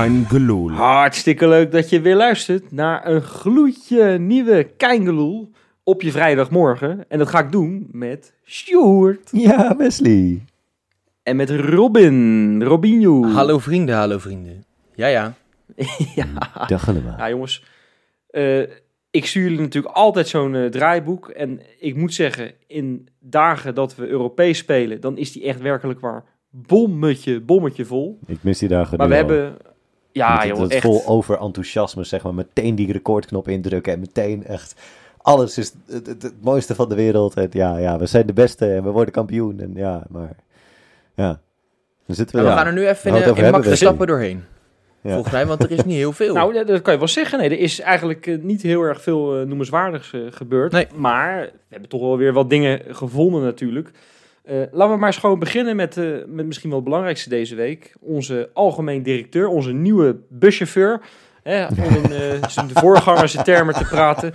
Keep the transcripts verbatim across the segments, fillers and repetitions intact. Keingelool. Hartstikke leuk dat je weer luistert naar een gloedje nieuwe Keingelool op je vrijdagmorgen. En dat ga ik doen met Sjoerd. Ja, Wesley. En met Robin, Robinho. Hallo vrienden, hallo vrienden. Ja, ja. ja. Dag allemaal. Ja, jongens. Uh, ik stuur jullie natuurlijk altijd zo'n uh, draaiboek. En ik moet zeggen, in dagen dat we Europees spelen, dan is die echt werkelijk waar bommetje, bommetje vol. Ik mis die dagen. Maar we al. hebben... Ja, met joh, het, het echt. Vol over enthousiasme, zeg maar. Meteen die recordknop indrukken en meteen echt... Alles is het, het, het mooiste van de wereld. En ja, ja, we zijn de beste en we worden kampioen. En ja, maar... Ja. Dan zitten we, ja, we ja, gaan er nu even in, in makkelijke stappen doorheen. Ja. Volgens mij, want er is niet heel veel. Nou, dat kan je wel zeggen. Nee, er is eigenlijk niet heel erg veel uh, noemenswaardigs uh, gebeurd. Nee. Maar we hebben toch wel weer wat dingen gevonden natuurlijk. Uh, laten we maar eens gewoon beginnen met, uh, met misschien wel het belangrijkste deze week. Onze algemeen directeur, onze nieuwe buschauffeur. Hè, om in uh, zijn voorgangers termen te praten.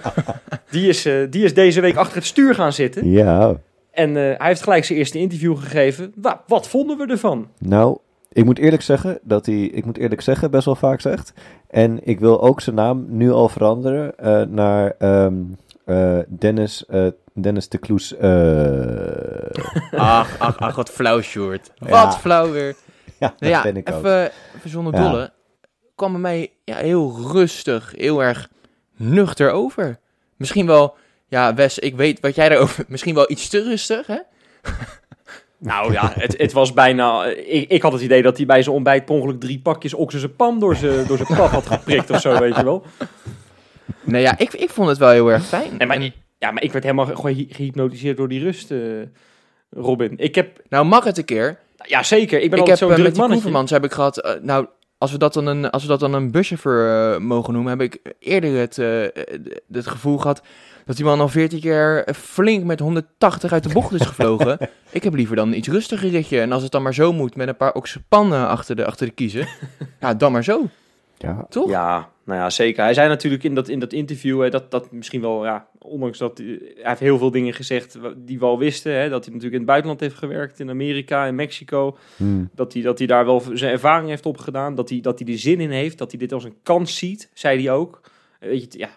Die is, uh, die is deze week achter het stuur gaan zitten. Ja. En uh, hij heeft gelijk zijn eerste interview gegeven. Wat, wat vonden we ervan? Nou, ik moet eerlijk zeggen dat hij, ik moet eerlijk zeggen, best wel vaak zegt. En ik wil ook zijn naam nu al veranderen uh, naar um, uh, Dennis, uh, Dennis de Kloes. Uh... Ach, ach, ach, wat flauw, Sjoerd. Wat ja. flauw weer. Ja, nou ja, dat vind ik even, ook. Even zonder ja. dolle. Kwam bij mij ja, heel rustig, heel erg nuchter over. Misschien wel... Ja, Wes, ik weet wat jij daarover... Misschien wel iets te rustig, hè? Nou ja, het, het was bijna... Ik, ik had het idee dat hij bij zijn ontbijt per ongeluk drie pakjes Oxense Pam door zijn door zijn pap had geprikt of zo, weet je wel. Nou ja, ik, ik vond het wel heel erg fijn. En maar, ja, maar ik werd helemaal gewoon gehypnotiseerd door die rust, uh, Robin. Ik heb... Nou, mag het een keer? Ja, zeker. Ik ben ik altijd zo'n druk mannetje. Met die Koevermans heb ik gehad... Uh, nou, als we dat dan een, als we dat dan een buschauffeur uh, mogen noemen... heb ik eerder het, uh, het gevoel gehad... dat die man al veertien keer flink met honderdtachtig uit de bocht is gevlogen. Ik heb liever dan een iets rustiger ritje. En als het dan maar zo moet, met een paar oksepannen achter de, achter de kiezen. Ja, dan maar zo. Ja. Toch? Ja, nou ja, zeker. Hij zei natuurlijk in dat, in dat interview, hè, dat, dat misschien wel, ja, ondanks dat... Hij heeft heel veel dingen gezegd die we al wisten. Hè, dat hij natuurlijk in het buitenland heeft gewerkt, in Amerika, in Mexico. Hmm. Dat hij, dat hij daar wel zijn ervaring heeft opgedaan. Dat hij, dat hij er zin in heeft, dat hij dit als een kans ziet, zei hij ook. Weet je, ja...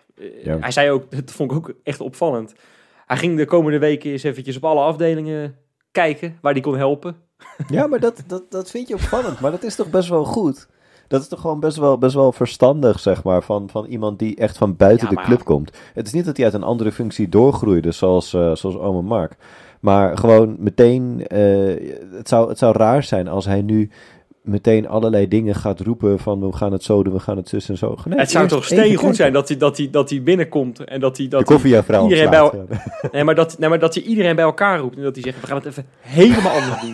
Ja. Hij zei ook, dat vond ik ook echt opvallend. Hij ging de komende weken eens eventjes op alle afdelingen kijken waar hij kon helpen. Ja, maar dat, dat, dat vind je opvallend. Maar dat is toch best wel goed? Dat is toch gewoon best wel, best wel verstandig, zeg maar, van, van iemand die echt van buiten ja, de club ja. komt. Het is niet dat hij uit een andere functie doorgroeide, zoals, uh, zoals Oma Mark. Maar gewoon meteen, uh, het, zou, het zou raar zijn als hij nu... meteen allerlei dingen gaat roepen van we gaan het zo doen, we gaan het zus en zo. Nee, het zou toch steen goed zijn dat hij, dat hij, dat hij binnenkomt en dat hij... Dat de koffievrouw iedereen bij el- ja. nee, maar dat, nee, maar dat hij iedereen bij elkaar roept en dat hij zegt we gaan het even helemaal anders doen.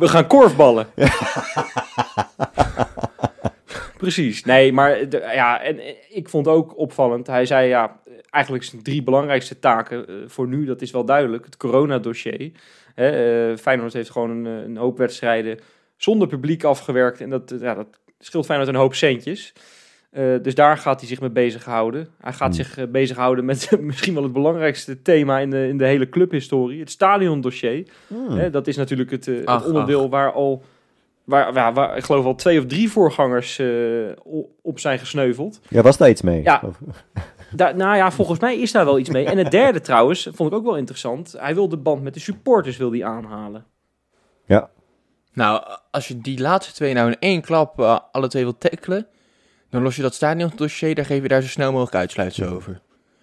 We gaan korfballen. Precies. Nee, maar de, ja, en ik vond ook opvallend, hij zei ja, eigenlijk zijn drie belangrijkste taken uh, voor nu, dat is wel duidelijk, het coronadossier. Hè, uh, Feyenoord heeft gewoon een, een hoop wedstrijden zonder publiek afgewerkt. En dat, ja, dat scheelt Feyenoord een hoop centjes. Uh, dus daar gaat hij zich mee bezighouden. Hij gaat mm. zich uh, bezighouden met misschien wel het belangrijkste thema in de, in de hele clubhistorie. Het stadiondossier. Mm. Uh, dat is natuurlijk het, uh, ach, het onderdeel ach. waar al... Waar, waar, waar ik geloof al twee of drie voorgangers uh, op zijn gesneuveld. Ja, was daar iets mee? Ja. Da- nou ja, volgens mij is daar wel iets mee. En het derde trouwens, vond ik ook wel interessant. Hij wil de band met de supporters wil die aanhalen. Ja. Nou, als je die laatste twee nou in één klap uh, alle twee wilt tackelen... dan los je dat stadiondossier, daar geef je daar zo snel mogelijk uitsluitsel over. Dan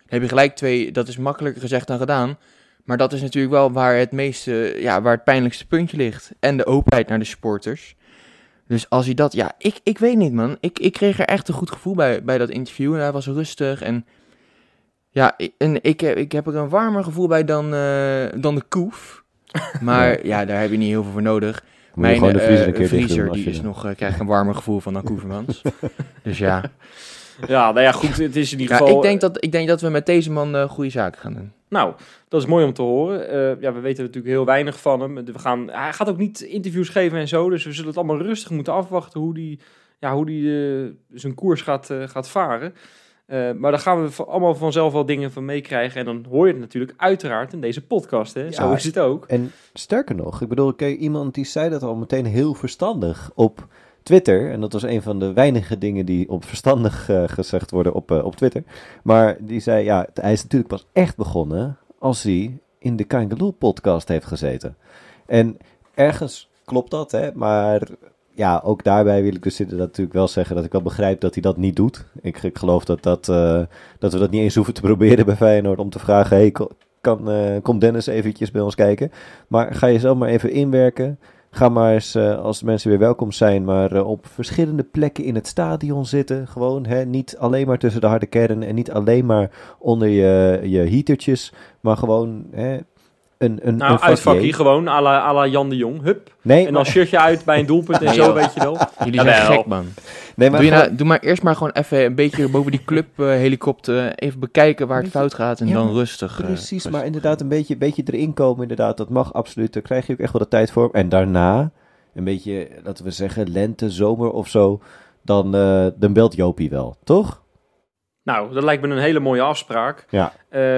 heb je gelijk twee, dat is makkelijker gezegd dan gedaan... Maar dat is natuurlijk wel waar het meeste, ja, waar het pijnlijkste puntje ligt. En de openheid naar de supporters. Dus als hij dat, ja, ik, ik weet niet, man. Ik, ik kreeg er echt een goed gevoel bij, bij dat interview. En hij was rustig. En ja, en ik, ik heb er een warmer gevoel bij dan, uh, dan de koef. Maar ja. ja, daar heb je niet heel veel voor nodig. Moet Mijn de vriezer, uh, vriezer doen, die is nog, uh, krijgt een warmer gevoel van dan Koevermans. Dus ja. Ja, nou ja, goed, het is in ieder ja, geval... Ik denk, dat, ik denk dat we met deze man uh, goede zaken gaan doen. Nou, dat is mooi om te horen. Uh, ja, we weten natuurlijk heel weinig van hem. We gaan, hij gaat ook niet interviews geven en zo, dus we zullen het allemaal rustig moeten afwachten hoe hij ja, hoe die, uh, zijn koers gaat, uh, gaat varen. Uh, maar daar gaan we v- allemaal vanzelf wel dingen van meekrijgen. En dan hoor je het natuurlijk uiteraard in deze podcast. Hè? Ja, zo is het ook. En sterker nog, ik bedoel, iemand die zei dat al meteen heel verstandig op... Twitter, en dat was een van de weinige dingen die op verstandig uh, gezegd worden op, uh, op Twitter. Maar die zei, ja, hij is natuurlijk pas echt begonnen als hij in de Keingelool podcast heeft gezeten. En ergens klopt dat, hè, maar ja, ook daarbij wil ik dus dat natuurlijk wel zeggen dat ik wel begrijp dat hij dat niet doet. Ik, ik geloof dat, dat, uh, dat we dat niet eens hoeven te proberen bij Feyenoord om te vragen, hey, kan, uh, kom Dennis eventjes bij ons kijken. Maar ga je zelf maar even inwerken. Ga maar eens, uh, als mensen weer welkom zijn, maar uh, op verschillende plekken in het stadion zitten. Gewoon, hè, niet alleen maar tussen de harde kern en niet alleen maar onder je, je heatertjes. Maar gewoon, hè, een, een, nou, een uitvakkie gewoon, à la, à la Jan de Jong. Hup. Nee, en dan maar... shirtje uit bij een doelpunt en zo, weet je wel. Jullie zijn gek, man. Nee, maar doe, gewoon... nou, doe maar eerst maar gewoon even een beetje boven die clubhelikopter. Uh, even bekijken waar het fout gaat en ja, dan rustig. Precies, uh, rustig. Maar inderdaad een beetje, beetje erin komen. Inderdaad, dat mag absoluut. Daar krijg je ook echt wel de tijd voor. En daarna, een beetje, laten we zeggen, lente, zomer of zo. Dan, uh, dan belt Jopie wel, toch? Nou, dat lijkt me een hele mooie afspraak. Ja.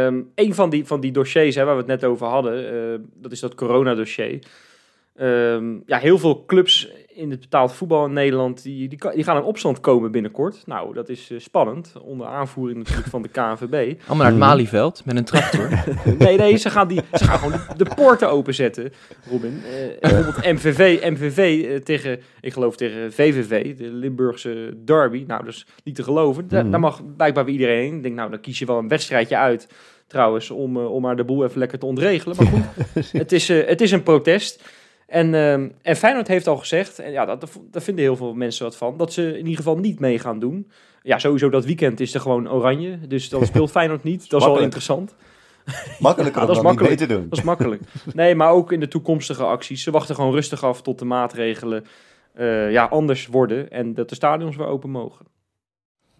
Um, een van die, van die dossiers, hè, waar we het net over hadden, uh, dat is dat coronadossier. Um, ja, heel veel clubs in het betaald voetbal in Nederland, die, die, die gaan in opstand komen binnenkort. Nou, dat is uh, spannend. Onder aanvoering natuurlijk van de K N V B. Allemaal naar het Malieveld met een tractor. nee, nee, ze gaan, die, ze gaan gewoon de poorten openzetten, Robin. Uh, en bijvoorbeeld M V V, M V V uh, tegen, ik geloof tegen V V V, de Limburgse derby. Nou, dat is niet te geloven. Da- mm. Daar mag blijkbaar bij iedereen. Ik denk, nou, dan kies je wel een wedstrijdje uit. Trouwens, om, uh, om maar de boel even lekker te ontregelen. Maar goed, het is, uh, het is een protest. En, uh, en Feyenoord heeft al gezegd, en ja, dat, daar vinden heel veel mensen wat van, dat ze in ieder geval niet mee gaan doen. Ja, sowieso dat weekend is er gewoon oranje, dus dan speelt Feyenoord niet. Dat is wel interessant. Makkelijker ja, om dat dan niet mee te doen. Dat is makkelijk. Nee, maar ook in de toekomstige acties. Ze wachten gewoon rustig af tot de maatregelen uh, ja, anders worden en dat de stadions weer open mogen.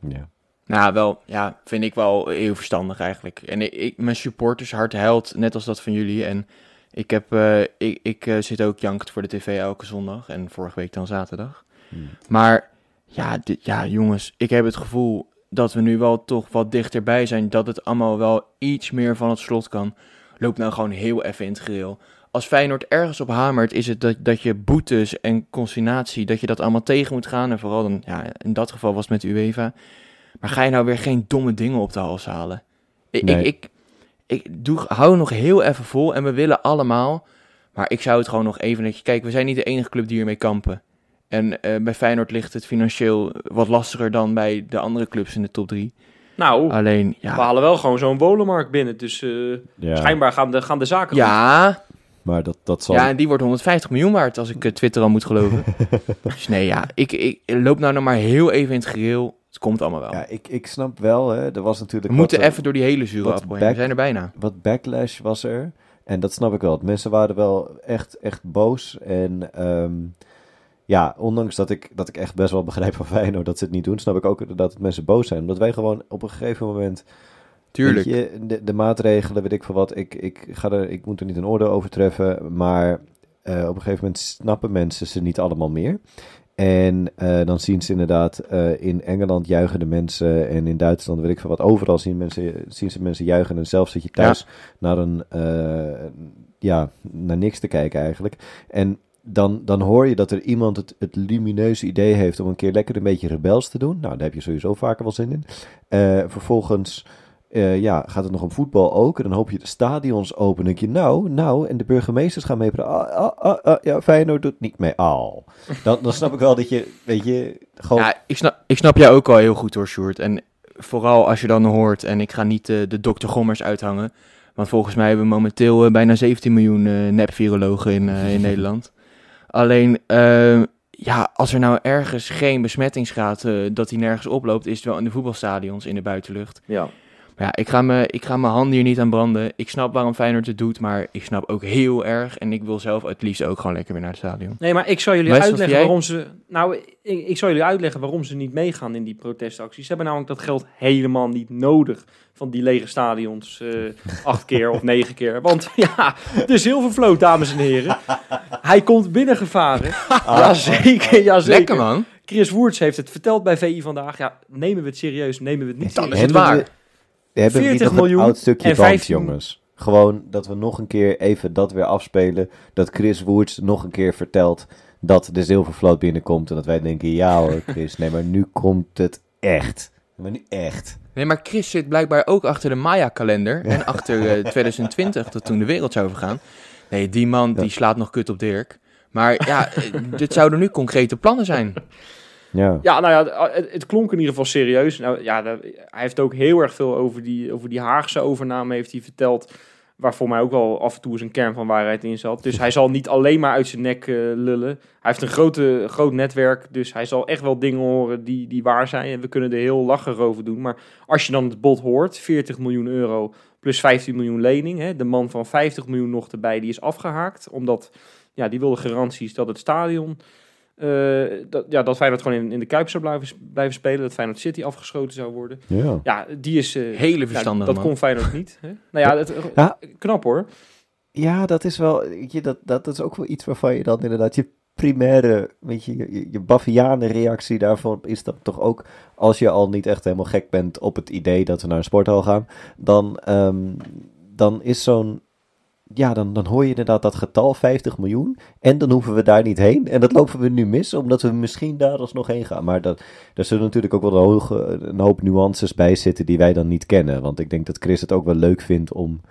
Ja. Nou, wel, ja, vind ik wel heel verstandig eigenlijk. En ik, mijn supportershart huilt, net als dat van jullie, en... Ik, heb, uh, ik, ik uh, zit ook jankt voor de tv elke zondag en vorige week dan zaterdag. Hmm. Maar ja, dit, ja, jongens, ik heb het gevoel dat we nu wel toch wat dichterbij zijn. Dat het allemaal wel iets meer van het slot kan. Loop nou gewoon heel even in het gereel. Als Feyenoord ergens op hamert, is het dat, dat je boetes en consignatie, dat je dat allemaal tegen moet gaan. En vooral dan, ja, in dat geval was het met de UEFA. Maar ga je nou weer geen domme dingen op de hals halen? Ik... Nee. ik, ik Ik doe, hou nog heel even vol en we willen allemaal, maar ik zou het gewoon nog even netjes... Kijk, we zijn niet de enige club die hiermee kampen. En uh, bij Feyenoord ligt het financieel wat lastiger dan bij de andere clubs in de top drie. Nou, alleen, ja, we halen wel gewoon zo'n Wolenmarkt binnen, dus uh, ja. schijnbaar gaan de, gaan de zaken ja. goed. Maar dat, dat zal... Ja, en die wordt honderdvijftig miljoen waard als ik uh, Twitter al moet geloven. Dus nee, ja, ik, ik loop nou nog maar heel even in het gereel. Het komt allemaal wel. Ja, ik, ik snap wel. Hè. Er was natuurlijk We moeten wat, even door die hele zure appel heen. We zijn er bijna. Wat backlash was er. En dat snap ik wel. Mensen waren wel echt, echt boos. En um, ja, ondanks dat ik, dat ik echt best wel begrijp van Feyenoord dat ze het niet doen, snap ik ook dat mensen boos zijn. Omdat wij gewoon op een gegeven moment... Tuurlijk. Je, de, de maatregelen, weet ik veel wat. Ik, ik, ga er, ik moet er niet een oordeel over treffen. Maar uh, op een gegeven moment snappen mensen ze niet allemaal meer. En uh, dan zien ze inderdaad, uh, in Engeland juichen de mensen en in Duitsland, weet ik veel wat, overal zien, mensen, zien ze mensen juichen. En zelf zit je thuis ja. naar een, uh, ja, naar niks te kijken eigenlijk. En dan, dan hoor je dat er iemand het, het lumineuze idee heeft om een keer lekker een beetje rebels te doen. Nou, daar heb je sowieso vaker wel zin in. Uh, vervolgens... Uh, ja, gaat het nog om voetbal ook? En dan hoop je de stadions open. En denk je, nou, nou, en de burgemeesters gaan mee. Ah, ah, ah, ah, ja, Feyenoord doet niet mee. Al. Dan, dan snap ik wel dat je, weet je, gewoon... Ja, ik snap, ik snap jou ook al heel goed hoor, Sjoerd. En vooral als je dan hoort, en ik ga niet uh, de dokter Gommers uithangen. Want volgens mij hebben we momenteel uh, bijna zeventien miljoen uh, nep-virologen in, uh, in Nederland. Alleen, uh, ja, als er nou ergens geen besmettingsgraad, uh, dat die nergens oploopt, is het wel in de voetbalstadions in de buitenlucht. Ja. Ja, ik ga, me, ik ga mijn handen hier niet aan branden. Ik snap waarom Feyenoord het doet, maar ik snap ook heel erg. En ik wil zelf het liefst ook gewoon lekker weer naar het stadion. Nee, maar ik zal jullie Wees uitleggen jij... waarom ze... Nou, ik, ik zal jullie uitleggen waarom ze niet meegaan in die protestacties. Ze hebben namelijk dat geld helemaal niet nodig van die lege stadions uh, acht keer of negen keer. Want ja, de Zilvervloot, dames en heren. Hij komt binnengevaren. Ah, jazeker, jazeker. Lekker, man. Chris Woerts heeft het verteld bij V I vandaag. Ja, nemen we het serieus, nemen we het niet. Dan is het waar. We hebben niet nog een oud stukje band, jongens. Gewoon dat we nog een keer even dat weer afspelen. Dat Chris Woerts nog een keer vertelt dat de zilvervloot binnenkomt en dat wij denken, ja hoor Chris, nee maar nu komt het echt. Maar nu echt. Nee, maar Chris zit blijkbaar ook achter de Maya-kalender en achter uh, twintig twintig, dat toen de wereld zou vergaan. Nee, die man die slaat nog kut op Dirk. Maar ja, dit zouden nu concrete plannen zijn. Ja, ja nou ja, het, het klonk in ieder geval serieus. Nou, ja, de, hij heeft ook heel erg veel over die, over die Haagse overname heeft hij verteld, waar voor mij ook wel af en toe eens een kern van waarheid in zat. Dus hij zal niet alleen maar uit zijn nek uh, lullen. Hij heeft een grote, groot netwerk, dus hij zal echt wel dingen horen die, die waar zijn. En we kunnen er heel lacherig over doen. Maar als je dan het bod hoort, veertig miljoen euro plus vijftien miljoen lening. Hè, de man van vijftig miljoen nog erbij, die is afgehaakt. Omdat, ja, die wilde garanties dat het stadion, Uh, dat, ja, dat Feyenoord gewoon in, in de Kuip zou blijven, blijven spelen. Dat Feyenoord City afgeschoten zou worden. Ja, ja die is... Uh, Hele verstandig, ja, dat kon Feyenoord niet. Hè? Nou ja, dat, ja, knap hoor. Ja, dat is wel... Je, dat, dat is ook wel iets waarvan je dan inderdaad... Je primaire, weet je, je, je Bavianen reactie daarvan is dat toch ook... Als je al niet echt helemaal gek bent op het idee dat we naar een sporthal gaan... Dan, um, dan is zo'n... Ja, dan, dan hoor je inderdaad dat getal vijftig miljoen. En dan hoeven we daar niet heen. En dat lopen we nu mis, omdat we misschien daar alsnog heen gaan. Maar dat, daar zullen natuurlijk ook wel een, hoge, een hoop nuances bij zitten die wij dan niet kennen. Want ik denk dat Chris het ook wel leuk vindt om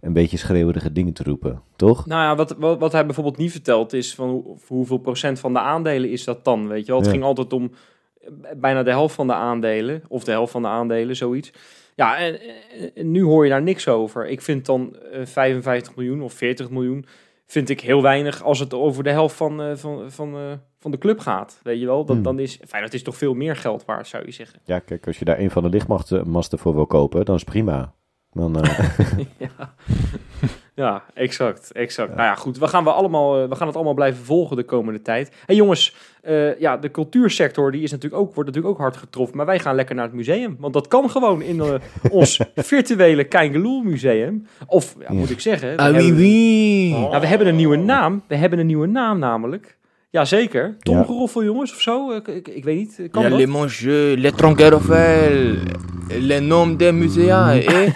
een beetje schreeuwerige dingen te roepen, toch? Nou ja, wat, wat, wat hij bijvoorbeeld niet vertelt is van hoe, hoeveel procent van de aandelen is dat dan, weet je wel? Het ja. ging altijd om bijna de helft van de aandelen, of de helft van de aandelen, zoiets. Ja, en, en nu hoor je daar niks over. Ik vind dan uh, vijfenvijftig miljoen of veertig miljoen vind ik heel weinig als het over de helft van, uh, van, van, uh, van de club gaat. Weet je wel, dat, mm. dan is Feyenoord is toch veel meer geld waard, zou je zeggen. Ja, kijk, als je daar een van de lichtmasten voor wil kopen, dan is prima. Dan, uh... ja. ja, exact, exact. Ja. Nou ja, goed, we gaan, we, allemaal, uh, we gaan het allemaal blijven volgen de komende tijd. Hé hey, jongens, uh, ja, de cultuursector die is natuurlijk ook, wordt natuurlijk ook hard getroffen. Maar wij gaan lekker naar het museum. Want dat kan gewoon in uh, ons virtuele Keingelool museum. Of, ja, moet ik zeggen... Ah, oui, oui. We, nou, we hebben een nieuwe naam. We hebben een nieuwe naam namelijk. Jazeker. Tom ja. Geroffel, jongens, of zo. Ik, ik, ik weet niet. Kan ja, dat? Le manger, le tronqueroffel, le nom de musea. Eh?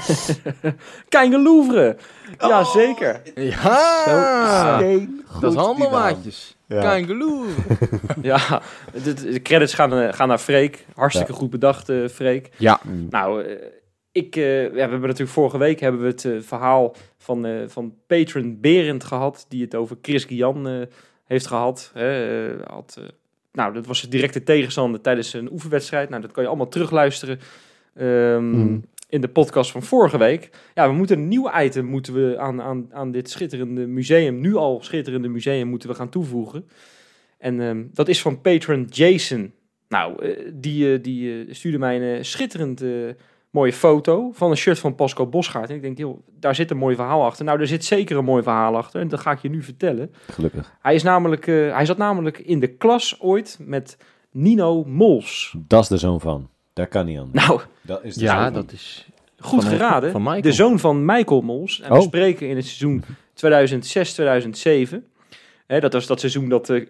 Keingelouvre. Jazeker. Oh, ja, zo, ja. Dat is handelmaatjes. Ja. Keingelouvre. ja, de, de credits gaan, gaan naar Freek. Hartstikke ja. goed bedacht, uh, Freek. Ja. Nou, uh, ik, uh, ja, we hebben natuurlijk vorige week hebben we het uh, verhaal van, uh, van patron Berend gehad, die het over Christian Gyan uh, heeft gehad. Hè, uh, had, uh, nou, dat was de directe tegenstander tijdens een oefenwedstrijd. Nou, dat kan je allemaal terugluisteren. Um, mm. In de podcast van vorige week. Ja, we moeten een nieuw item moeten we aan, aan, aan dit schitterende museum, nu al schitterende museum, moeten we gaan toevoegen. En um, dat is van patron Jason. Nou, uh, die, uh, die uh, stuurde mij een uh, schitterend uh, mooie foto van een shirt van Pascal Bosschaart. En ik denk, joh, daar zit een mooi verhaal achter. Nou, daar zit zeker een mooi verhaal achter. En dat ga ik je nu vertellen. Gelukkig. Hij is namelijk, uh, hij zat namelijk in de klas ooit met Nino Mols. Dat is de zoon van. Daar kan niet aan. Nou, dat is de ja, zoon dat is goed van geraden. Van de zoon van Michael Mols. En oh. we spreken in het seizoen tweeduizend zes tweeduizend zeven. Hè, dat was dat seizoen dat uh,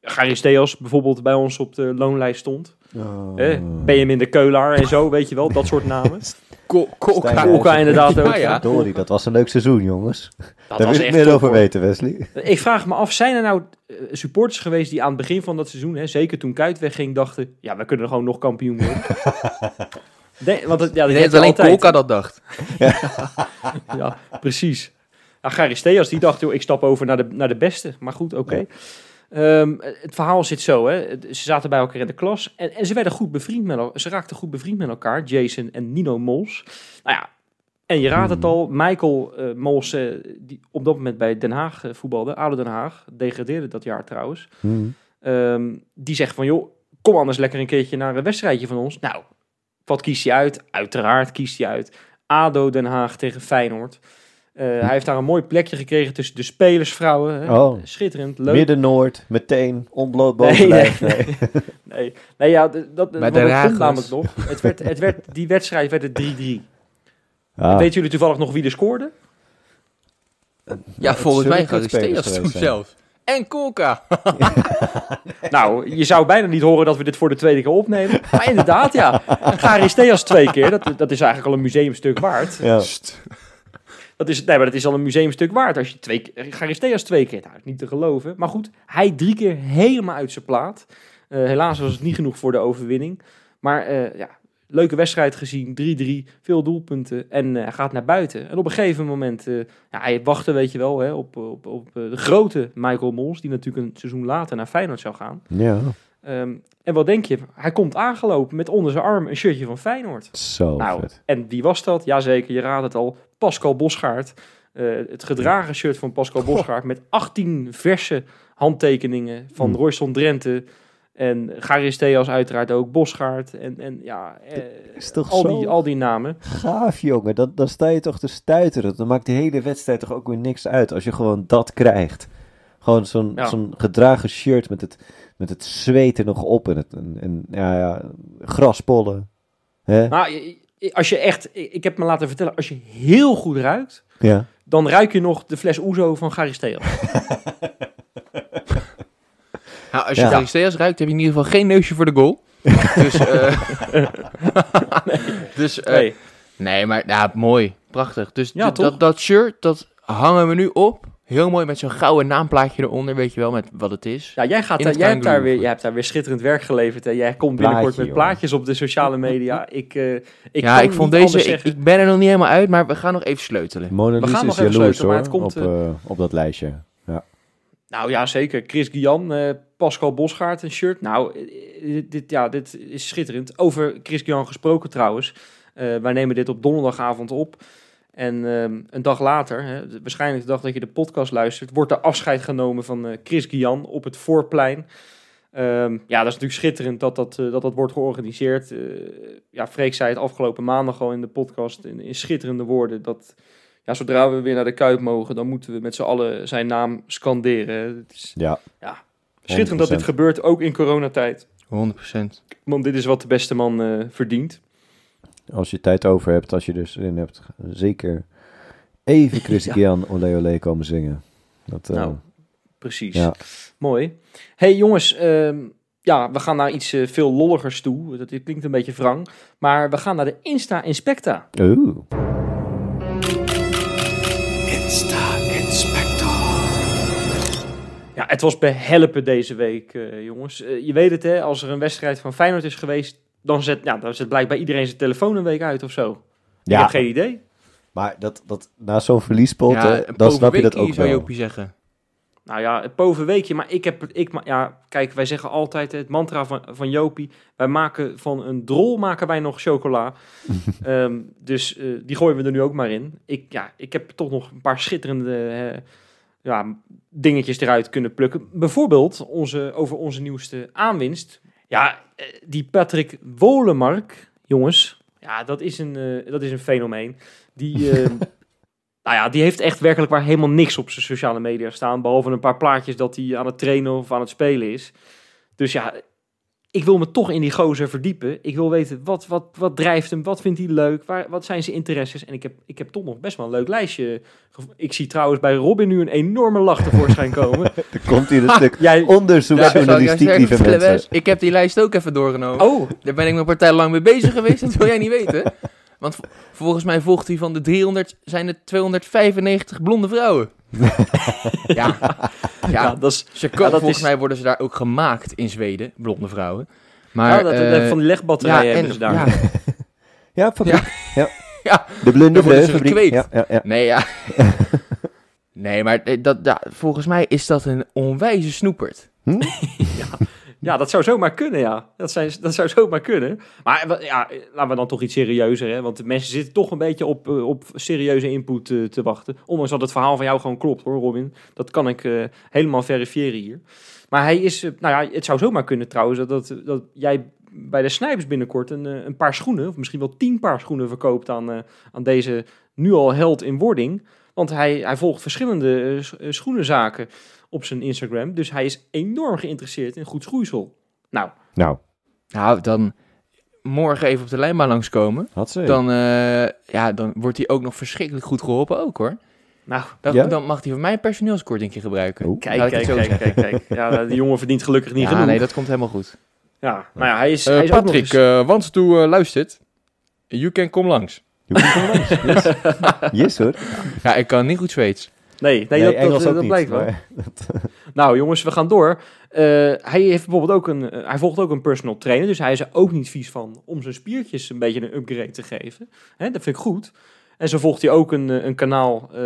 Charisteas bijvoorbeeld bij ons op de loonlijst stond. Oh. Hè, Benjamin de Keulaar en zo, weet je wel. Dat soort namen. Kolkka, Kolkka inderdaad ook. Ja, ja. Dorie, dat was een leuk seizoen, jongens. Dat Daar wil ik meer over weten, Wesley. Ik vraag me af, zijn er nou supporters geweest die aan het begin van dat seizoen, hè, zeker toen Kuyt wegging, dachten, ja, we kunnen gewoon nog kampioen worden. nee, want het, ja, dat nee, het alleen Kolkka dat dacht. ja. ja, precies. Nou, Charisteas, die dacht, joh, ik stap over naar de, naar de beste. Maar goed, oké. Okay. Ja. Um, het verhaal zit zo, hè. Ze zaten bij elkaar in de klas en, en ze werden goed bevriend met elkaar. Ze raakten goed bevriend met elkaar, Jason en Nino Mols. Nou ja, en je raadt het al, Michael uh, Mols, uh, die op dat moment bij Den Haag uh, voetbalde, A D O Den Haag, degradeerde dat jaar trouwens. Mm. Um, die zegt van, joh, kom anders lekker een keertje naar een wedstrijdje van ons. Nou, wat kiest hij uit? Uiteraard kiest hij uit A D O Den Haag tegen Feyenoord. Uh, hij heeft daar een mooi plekje gekregen tussen de spelersvrouwen. Hè? Oh. Schitterend, leuk. Midden-Noord, meteen, onbloot bovenlijf. Nee, nee, nee. nee. nee ja, dat maar de komt namelijk nog. Het werd, het werd, die wedstrijd werd het drie drie. Ah. Weten jullie toevallig nog wie er scoorde? Uh, ja, volgens mij Charisteas toen zelf. En Kolkka. Ja. Nou, je zou bijna niet horen dat we dit voor de tweede keer opnemen. Maar inderdaad, ja. Charisteas twee keer, dat, dat is eigenlijk al een museumstuk waard. Ja. Dat is, nee, maar dat is al een museumstuk waard. Als je twee keer, Charisteas twee keer, nou, niet te geloven. Maar goed, hij drie keer helemaal uit zijn plaat. Uh, helaas was het niet genoeg voor de overwinning. Maar uh, ja, leuke wedstrijd gezien, drie drie, veel doelpunten en uh, hij gaat naar buiten. En op een gegeven moment, uh, ja, hij wachtte, weet je wel, hè, op, op, op de grote Michael Mols, die natuurlijk een seizoen later naar Feyenoord zou gaan. Ja. Um, en wat denk je? Hij komt aangelopen met onder zijn arm een shirtje van Feyenoord. Zo nou, vet. En wie was dat? Jazeker, je raadt het al. Pascal Bosschaart. Uh, het gedragen shirt van Pascal Bosschaart met achttien verse handtekeningen van mm. Royston Drenthe. En Charisteas uiteraard ook, Bosschaart en, en ja, eh, al, die, al die namen. Gaaf, jongen. Dan, dan sta je toch te stuiteren. Dan maakt de hele wedstrijd toch ook weer niks uit als je gewoon dat krijgt. Gewoon zo'n, ja. zo'n gedragen shirt met het, met het zweet er nog op en, het, en, en ja, ja, graspollen. Hè? Nou, als je echt, ik heb me laten vertellen, als je heel goed ruikt, ja. dan ruik je nog de fles Ouzo van Charisteas. Nou, als je ja. Charisteas ruikt, heb je in ieder geval geen neusje voor de goal. dus, uh, nee. dus uh, nee. nee, maar ja, mooi, prachtig. Dus ja, d- dat, dat shirt, dat hangen we nu op. Heel mooi met zo'n gouden naamplaatje eronder, weet je wel, met wat het is. Ja, jij, gaat, uh, jij hebt, daar weer, jij hebt daar weer schitterend werk geleverd. Hè? Jij komt binnenkort Plaatje, met joh. plaatjes op de sociale media. Ik, uh, ik ja, ik vond deze, ik, ik ben er nog niet helemaal uit, maar we gaan nog even sleutelen. Mona Lisa is jaloers hoor, maar het komt, op, uh, op dat lijstje. Ja. Nou ja, zeker. Chris Gyan, uh, Pascal Bosschaart, een shirt. Nou, dit, ja, dit is schitterend. Over Chris Gyan gesproken trouwens. Uh, wij nemen dit op donderdagavond op. En uh, een dag later, hè, waarschijnlijk de dag dat je de podcast luistert, wordt er afscheid genomen van uh, Chris Gyan op het Voorplein. Um, ja, dat is natuurlijk schitterend dat dat, uh, dat, dat wordt georganiseerd. Uh, ja, Freek zei het afgelopen maandag al in de podcast in, in schitterende woorden dat... Ja, zodra we weer naar de Kuip mogen, dan moeten we met z'n allen zijn naam scanderen. Het is, ja. ja. Schitterend dat dit gebeurt, ook in coronatijd. honderd procent. Want dit is wat de beste man uh, verdient. Als je tijd over hebt, als je er zin hebt, zeker even Chris Gyan ja. Olé Olé komen zingen. Dat, uh, nou, precies. Ja. Mooi. Hey jongens, uh, ja, we gaan naar iets uh, veel lolligers toe. Dat klinkt een beetje wrang. Maar we gaan naar de Insta Inspecta. Oeh. Ja, het was behelpen deze week, uh, jongens. Uh, je weet het, hè, als er een wedstrijd van Feyenoord is geweest, dan zet, ja, dan zet blijkbaar iedereen zijn telefoon een week uit of zo. Ja. Ik heb geen idee. Maar dat, dat, na zo'n verliespot, ja, dan snap je dat ook wel. Jopie zeggen. Nou ja, een pover weekje, maar ik heb... Ik, ja, kijk, wij zeggen altijd het mantra van, van Jopie. Wij maken van een drol, maken wij nog chocola. um, dus uh, die gooien we er nu ook maar in. Ik, ja, ik heb toch nog een paar schitterende... Uh, ja, dingetjes eruit kunnen plukken. Bijvoorbeeld onze, over onze nieuwste aanwinst. Ja, die Patrick Wolemark, jongens. Ja, dat is een, uh, dat is een fenomeen. Die, uh, nou ja, die heeft echt werkelijk waar helemaal niks op zijn sociale media staan. Behalve een paar plaatjes dat hij aan het trainen of aan het spelen is. Dus ja, ik wil me toch in die gozer verdiepen. Ik wil weten, wat, wat, wat drijft hem? Wat vindt hij leuk? Waar, wat zijn zijn interesses? En ik heb, ik heb toch nog best wel een leuk lijstje. Gevo- ik zie trouwens bij Robin nu een enorme lach tevoorschijn komen. Er komt hier een stuk jij, onderzoeksjournalistiek, lieve mensen. West, ik heb die lijst ook even doorgenomen. Oh. Daar ben ik mijn partij lang mee bezig geweest. Dat wil jij niet weten. Want v- volgens mij volgt hij van de driehonderd... zijn er tweehonderdvijfennegentig blonde vrouwen. ja, ja, ja, dat is, ze komen, ja, dat volgens is... mij worden ze daar ook gemaakt in Zweden, blonde vrouwen. Maar, ja, dat, uh, van die legbatterijen ja, hebben en, ze daar. Ja, ja, fabriek. Ja. Ja. De blinde fabriek. Ja, ja, ja. Nee, ja. nee, maar dat, ja, volgens mij is dat een onwijze snoepert. Hm? ja. ja, dat zou zomaar kunnen, ja. Dat, zijn, dat zou zomaar kunnen. Maar ja, laten we dan toch iets serieuzer, hè. Want de mensen zitten toch een beetje op, op serieuze input uh, te wachten. Ondanks dat het verhaal van jou gewoon klopt, hoor, Robin. Dat kan ik uh, helemaal verifiëren hier. Maar hij is, uh, nou ja, het zou zomaar kunnen trouwens... dat, dat, dat jij bij de Snijpers binnenkort een, een paar schoenen... of misschien wel tien paar schoenen verkoopt aan, uh, aan deze nu al held in wording. Want hij, hij volgt verschillende uh, schoenenzaken... op zijn Instagram. Dus hij is enorm geïnteresseerd in goed schoeisel. Nou. Nou. Nou, dan morgen even op de lijnbaan langskomen. Had ze. Dan, uh, ja, dan wordt hij ook nog verschrikkelijk goed geholpen ook, hoor. Nou. Dan, ja? dan mag hij van mij een personeelskortingje gebruiken. O, kijk, kijk, kijk, kijk, kijk. Ja, die jongen verdient gelukkig niet ja, genoeg. Nee, dat komt helemaal goed. Ja, nou ja, hij is, uh, hij is Patrick, ook nog eens... uh, want toe uh, luistert, you can come langs. Je kunt het wel eens. Yes. Yes hoor. Ja, ik kan niet goed Zweeds. Nee, nee, nee dat, Engels dat, ook dat niet, blijkt wel. Dat... Nou jongens, we gaan door. Uh, hij, heeft bijvoorbeeld ook een, uh, hij volgt ook een personal trainer, dus hij is er ook niet vies van om zijn spiertjes een beetje een upgrade te geven. Hè, dat vind ik goed. En zo volgt hij ook een, een kanaal uh,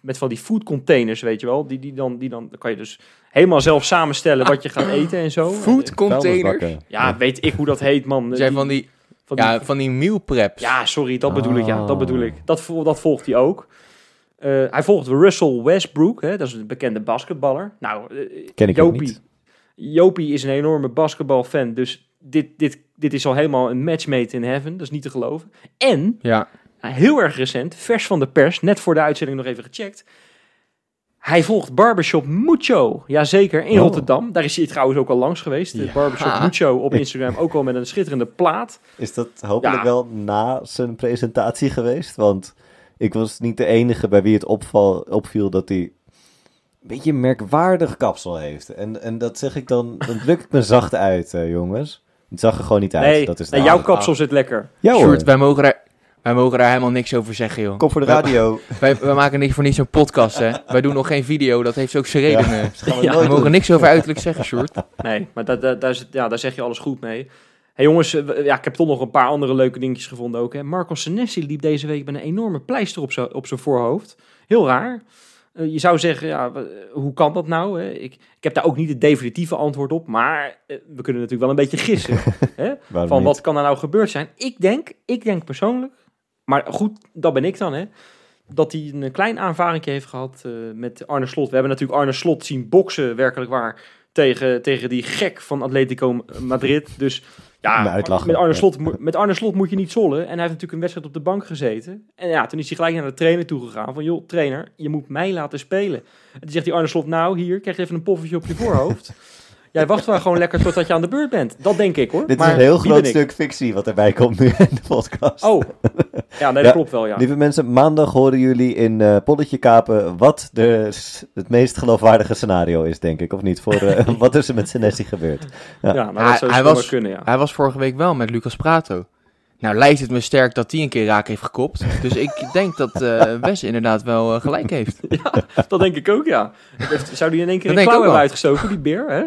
met van die food containers, weet je wel. Die, die, dan, die dan, dan kan je dus helemaal zelf samenstellen wat je gaat eten en zo. Food containers? Ja, ja, weet ik hoe dat heet, man. Zijn die, van die... Van die, ja, van die meal preps. Ja, sorry, dat bedoel oh. ik. Ja, dat bedoel ik. Dat, dat volgt hij ook. Uh, hij volgt Russell Westbrook, hè, dat is een bekende basketballer. Nou, uh, ken ik Jopie, niet. Jopie is een enorme basketbalfan, dus dit, dit, dit is al helemaal een matchmade in heaven. Dat is niet te geloven. En, ja. uh, heel erg recent, vers van de pers, net voor de uitzending nog even gecheckt. Hij volgt Barbershop Mucho. Jazeker, in oh. Rotterdam. Daar is hij trouwens ook al langs geweest. Ja. Barbershop Mucho op Instagram. Ook al met een schitterende plaat. Is dat hopelijk ja. wel na zijn presentatie geweest? Want ik was niet de enige bij wie het opval, opviel dat hij een beetje een merkwaardig kapsel heeft. En, en dat zeg ik dan, dat lukt me zacht uit, eh, jongens. Het zag er gewoon niet uit. Nee, dat is nee jouw kapsel zit lekker. Ja, Sjoerd, wij mogen er... Wij mogen daar helemaal niks over zeggen, joh. Kom voor de radio. Wij, wij maken niks voor niet zo'n podcast, hè. Wij doen nog geen video, dat heeft ook zijn redenen. Ja, we, ja. we mogen niks over uiterlijk zeggen, Sjoerd. Nee, maar da, da, da, ja, daar zeg je alles goed mee. Hé hey, jongens, ja, ik heb toch nog een paar andere leuke dingetjes gevonden ook, hè. Marco Senesi liep deze week met een enorme pleister op zijn op zijn voorhoofd. Heel raar. Uh, je zou zeggen, ja, hoe kan dat nou? Hè? Ik, ik heb daar ook niet het definitieve antwoord op, maar uh, we kunnen natuurlijk wel een beetje gissen. Hè? Van niet? Wat kan er nou gebeurd zijn? Ik denk, ik denk persoonlijk... Maar goed, dat ben ik dan, hè. Dat hij een klein aanvaring heeft gehad uh, met Arne Slot. We hebben natuurlijk Arne Slot zien boksen, werkelijk waar, tegen, tegen die gek van Atletico Madrid. Dus ja, met Arne, Slot, met Arne Slot moet je niet zollen. En hij heeft natuurlijk een wedstrijd op de bank gezeten. En ja, toen is hij gelijk naar de trainer toegegaan. Van, joh, trainer, je moet mij laten spelen. En toen zegt die Arne Slot, nou, hier, krijg je even een poffertje op je voorhoofd. Jij wacht maar gewoon lekker totdat je aan de beurt bent. Dat denk ik, hoor. Dit maar is een heel groot stuk fictie wat erbij komt nu in de podcast. Oh, ja, nee, dat ja. klopt wel, ja. Lieve mensen, maandag horen jullie in uh, Polletje Kapen wat de, het meest geloofwaardige scenario is, denk ik. Of niet? Voor uh, wat is er met Senesi gebeurd? Ja, ja maar dat zou hij, hij was, kunnen, ja. Hij was vorige week wel met Lucas Prato. Nou, lijkt het me sterk dat die een keer raak heeft gekopt. Dus ik denk dat uh, Wes inderdaad wel uh, gelijk heeft. Ja, dat denk ik ook, ja. Zou die in één keer dat een klauw hebben uitgestoken, die beer, hè?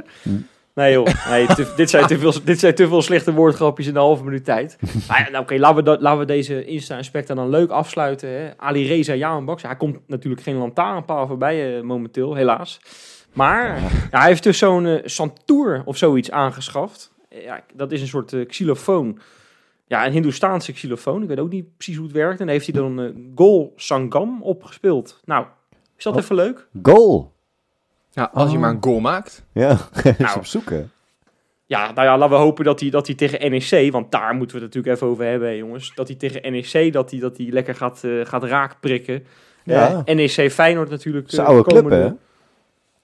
Nee joh, nee, te, dit, zijn te veel, dit zijn te veel slechte woordgrapjes in een halve minuut tijd. Maar ja, nou, oké, laten, laten we deze Insta Inspector dan leuk afsluiten. Hè? Ali Reza, Jan Bakse. Hij komt natuurlijk geen lantaarnpaal voorbij uh, momenteel, helaas. Maar ja, hij heeft dus zo'n uh, Santoor of zoiets aangeschaft. Ja, dat is een soort uh, xylofoon. Ja, een Hindoestaanse xylofoon. Ik weet ook niet precies hoe het werkt. En heeft hij dan uh, Gol Sangam opgespeeld. Nou, is dat oh, even leuk? Gol. Ja, als oh. je maar een goal maakt. Ja, nou, op zoeken. Ja, nou ja, laten we hopen dat hij, dat hij tegen N E C... Want daar moeten we het natuurlijk even over hebben, hè, jongens. Dat hij tegen N E C dat hij, dat hij lekker gaat, uh, gaat raakprikken. Ja. Uh, N E C Feyenoord natuurlijk. Uh, Zijn oude club, hè?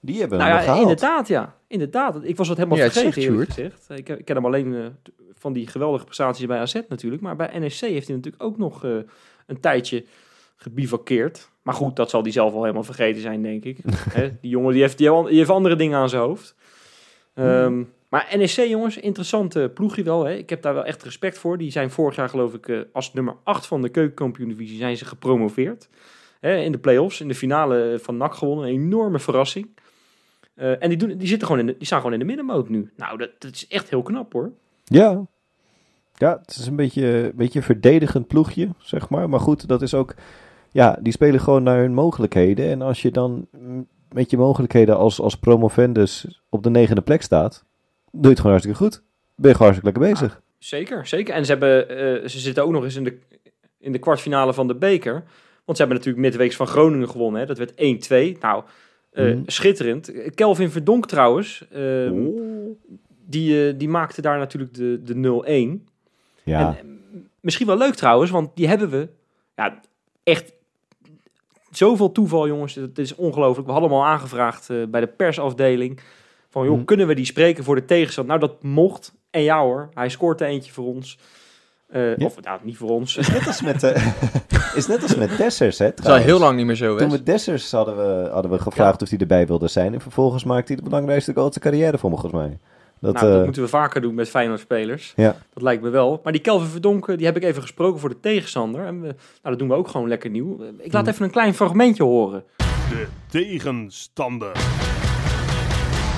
Die hebben nou, hem ja, gehaald. Inderdaad, ja. Inderdaad, ik was dat helemaal ja, vergeten, eerlijk gezegd. Ik, ik ken hem alleen uh, van die geweldige prestaties bij A Z natuurlijk. Maar bij N E C heeft hij natuurlijk ook nog uh, een tijdje gebivakkeerd. Maar goed, dat zal hij zelf al helemaal vergeten zijn, denk ik. He, die jongen die heeft, die heeft andere dingen aan zijn hoofd. Um, mm. Maar N E C, jongens, interessante ploegje wel. Hè. Ik heb daar wel echt respect voor. Die zijn vorig jaar, geloof ik, als nummer acht van de keukenkampioen-divisie zijn ze gepromoveerd. He, in de play-offs, in de finale van N A C gewonnen. Een enorme verrassing. Uh, en die, doen, die, zitten gewoon in de, die staan gewoon in de middenmoot nu. Nou, dat, dat is echt heel knap, hoor. Ja, ja het is een beetje een beetje verdedigend ploegje, zeg maar. Maar goed, dat is ook... Ja, die spelen gewoon naar hun mogelijkheden. En als je dan met je mogelijkheden als, als promovendus op de negende plek staat, doe je het gewoon hartstikke goed. Ben je gewoon hartstikke lekker bezig. Ah, zeker, zeker. En ze, hebben, uh, ze zitten ook nog eens in de, in de kwartfinale van de beker. Want ze hebben natuurlijk midweeks van Groningen gewonnen. Hè. Dat werd één twee. Nou, uh, mm. schitterend. Kelvin Verdonk trouwens, uh, oh. die, uh, die maakte daar natuurlijk de, de nul een. Ja. En, uh, misschien wel leuk trouwens, want die hebben we ja, echt... Zoveel toeval, jongens. Het is ongelooflijk. We hadden hem al aangevraagd uh, bij de persafdeling. Van, joh, mm. kunnen we die spreken voor de tegenstand? Nou, dat mocht. En ja hoor, hij scoort er eentje voor ons. Uh, ja. Of, nou, niet voor ons. Het is net als met, uh, is net als met Dessers, hè? Het is al heel lang niet meer zo, hè? Toen we Dessers hadden we, hadden we gevraagd ja. of hij erbij wilde zijn. En vervolgens maakte hij de belangrijkste goal uit zijn carrière, volgens mij. Dat, nou, dat uh... moeten we vaker doen met Feyenoord-spelers. Ja. Dat lijkt me wel. Maar die Kelvin Verdonk, die heb ik even gesproken voor de tegenstander. En we, nou, dat doen we ook gewoon lekker nieuw. Ik laat even een klein fragmentje horen. De tegenstander.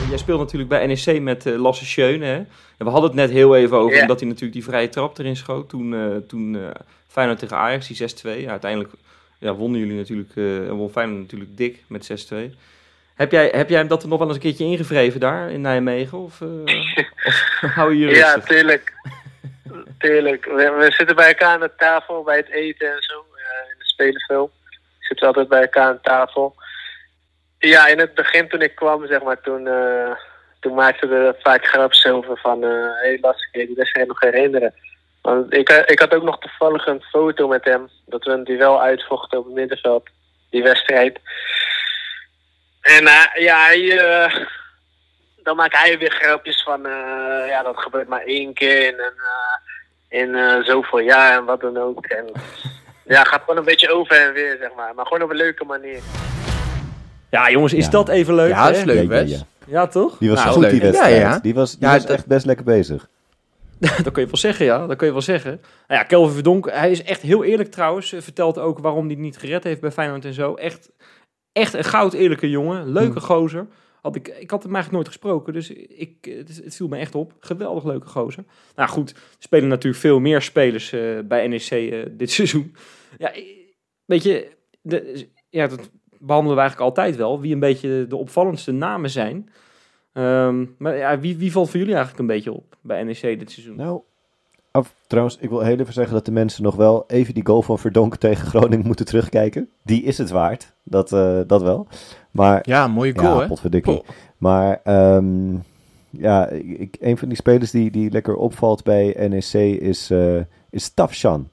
Jij speelt natuurlijk bij N E C met uh, Lasse Schöne. Hè? En we hadden het net heel even over, yeah. omdat hij natuurlijk die vrije trap erin schoot. Toen, uh, toen uh, Feyenoord tegen Ajax, die zes twee. Ja, uiteindelijk ja, wonnen jullie natuurlijk, uh, won Feyenoord natuurlijk dik met zes twee. Heb jij, heb jij hem dat er nog wel eens een keertje ingevreven daar in Nijmegen? Of, uh, of hou je je rustig? Ja, tuurlijk. tuurlijk. We, we zitten bij elkaar aan de tafel, bij het eten en zo. Uh, in de spelenfilm. Zitten we altijd bij elkaar aan tafel. Ja, in het begin toen ik kwam, zeg maar, toen, uh, toen maakten we vaak grapjes over van... Hé, uh, hey, Lasse, ik kan je nog herinneren. Want ik, ik had ook nog toevallig een foto met hem. Dat we hem die wel uitvochten op het middenveld. Die wedstrijd. En uh, ja, hij, uh, dan maakt hij weer grapjes van, uh, ja, dat gebeurt maar één keer in, uh, in uh, zoveel jaar en wat dan ook. En ja, gaat gewoon een beetje over en weer, zeg maar. Maar gewoon op een leuke manier. Ja, jongens, is ja. dat even leuk? Ja, dat is leuk, Wes. Ja, ja, ja. ja, toch? Die was nou, goed, leuk. Die wedstrijd. Ja, ja. Die was, die ja, was dat... echt best lekker bezig. Dat kun je wel zeggen, ja. Dat kun je wel zeggen. Nou ja, Kelvin Verdonk, hij is echt heel eerlijk trouwens. Vertelt ook waarom hij het niet gered heeft bij Feyenoord en zo. Echt... Echt een goud eerlijke jongen, leuke gozer. Had ik, ik had hem eigenlijk nooit gesproken, dus ik, het, het viel me echt op. Geweldig leuke gozer. Nou goed, er spelen natuurlijk veel meer spelers uh, bij N E C uh, dit seizoen. Ja, weet je, de, ja, dat behandelen we eigenlijk altijd wel. Wie een beetje de opvallendste namen zijn. Um, maar ja, wie, wie valt voor jullie eigenlijk een beetje op bij N E C dit seizoen? Nou, af, trouwens, ik wil heel even zeggen dat de mensen nog wel even die goal van Verdonk tegen Groningen moeten terugkijken. Die is het waard. Dat, uh, dat wel. Maar, ja, mooie goal, ja, hè? Potverdikkie. Maar um, ja, ik, een van die spelers die, die lekker opvalt bij N E C is, uh, is Tafsan.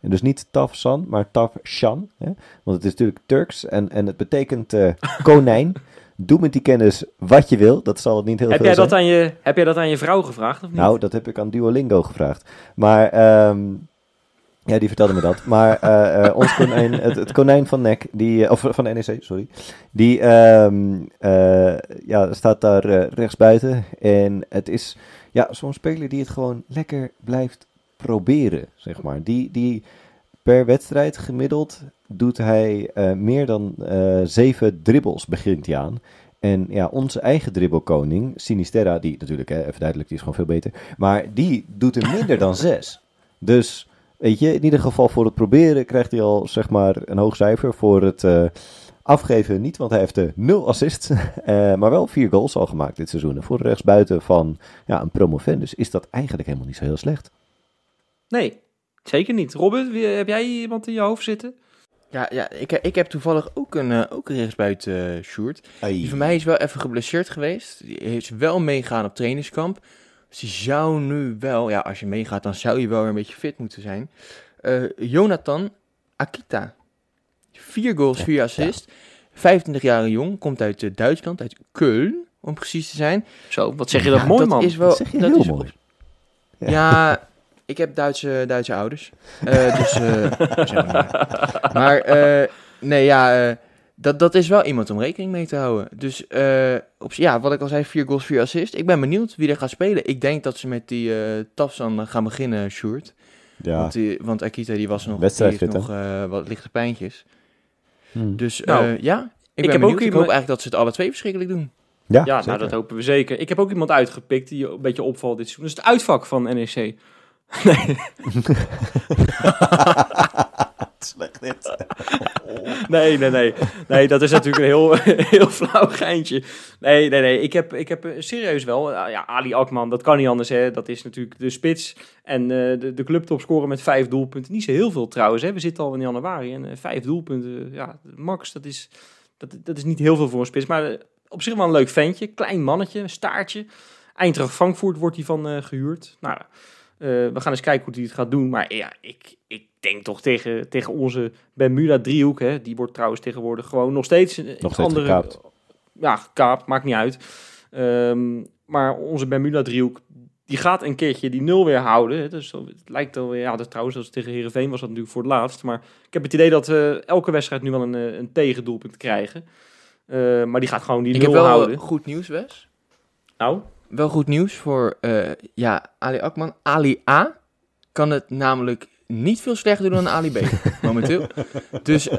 En dus niet Tafsan, maar Tafsan. Hè? Want het is natuurlijk Turks en, en het betekent uh, konijn. Doe met die kennis wat je wil. Dat zal het niet heel heb veel jij dat zijn. Aan je, heb jij dat aan je vrouw gevraagd? Of niet? Nou, dat heb ik aan Duolingo gevraagd. Maar... Um, ja, die vertelde me dat. Maar uh, uh, ons konijn, het, het konijn van N E C, die, uh, of van N E C, sorry, die um, uh, ja, staat daar uh, rechtsbuiten. En het is ja, zo'n speler die het gewoon lekker blijft proberen, zeg maar. Die, die per wedstrijd gemiddeld doet hij uh, meer dan uh, zeven dribbels, begint hij aan. En ja, onze eigen dribbelkoning, Sinisterra, die natuurlijk, hè, even duidelijk, die is gewoon veel beter. Maar die doet er minder dan zes. Dus... Weet je, in ieder geval voor het proberen krijgt hij al zeg maar een hoog cijfer. Voor het uh, afgeven niet, want hij heeft uh, nul assists. uh, maar wel vier goals al gemaakt dit seizoen. En voor rechtsbuiten van ja, een promovendus is dat eigenlijk helemaal niet zo heel slecht. Nee, zeker niet. Robin, heb jij iemand in je hoofd zitten? Ja, ja ik, ik heb toevallig ook een, uh, ook een rechtsbuiten, uh, Sjoerd. Ai. Die voor mij is wel even geblesseerd geweest. Die heeft wel meegaan op trainingskamp. Dus die zou nu wel, ja, als je meegaat, dan zou je wel weer een beetje fit moeten zijn. Uh, Jonathan Akita. Vier goals, ja, vier assists. Ja. vijfentwintig jaar jong, komt uit uh, Duitsland, uit Köln, om precies te zijn. Zo, wat zeg je dat ja, mooi, dat man. Is wel, dat zeg je dat heel is, mooi. Ja, ja, ik heb Duitse, Duitse ouders. Uh, dus, uh, maar, maar uh, nee, ja... Uh, Dat, dat is wel iemand om rekening mee te houden. Dus uh, op, ja, wat ik al zei, vier goals, vier assists. Ik ben benieuwd wie er gaat spelen. Ik denk dat ze met die uh, Tafsan gaan beginnen, Sjoerd. Ja. Want, die, want Akita die was nog, die fit, nog uh, wat lichte pijntjes. Hmm. Dus uh, nou, ja, ik, ben ik, heb ook ik hoop eigenlijk dat ze het alle twee verschrikkelijk doen. Ja, ja nou, dat hopen we zeker. Ik heb ook iemand uitgepikt die een beetje opvalt dit seizoen. Dat is het uitvak van N E C. Nee. Slecht dit. Nee, nee, nee. Nee, dat is natuurlijk een heel, heel flauw geintje. Nee, nee, nee. Ik heb, ik heb serieus wel... Ja, Ali Akman, dat kan niet anders, hè. Dat is natuurlijk de spits. En uh, de, de clubtopscorer met vijf doelpunten. Niet zo heel veel trouwens, hè. We zitten al in januari en uh, vijf doelpunten. Ja, max, dat is, dat, dat is niet heel veel voor een spits. Maar uh, op zich wel een leuk ventje. Klein mannetje, staartje. Eindracht Frankfurt wordt hij van uh, gehuurd. Nou, uh, we gaan eens kijken hoe hij het gaat doen. Maar ja, ik... ik denk toch tegen, tegen onze Bermuda-driehoek, hè, die wordt trouwens tegenwoordig gewoon nog steeds een nog steeds andere... Gekaapt. Ja, gekaapt, maakt niet uit. Um, maar onze Bermuda-driehoek, die gaat een keertje die nul weer houden. Hè, dus het lijkt alweer, ja, dat, trouwens, als tegen Heerenveen was dat natuurlijk voor het laatst. Maar ik heb het idee dat uh, elke wedstrijd nu wel een, een tegendoelpunt krijgen. Uh, maar die gaat gewoon die ik nul houden. Ik heb wel houden. Goed nieuws, Wes. Nou? wel goed nieuws voor uh, ja, Ali Akman. Ali A kan het namelijk niet veel slechter doen dan Ali B momenteel. Dus uh,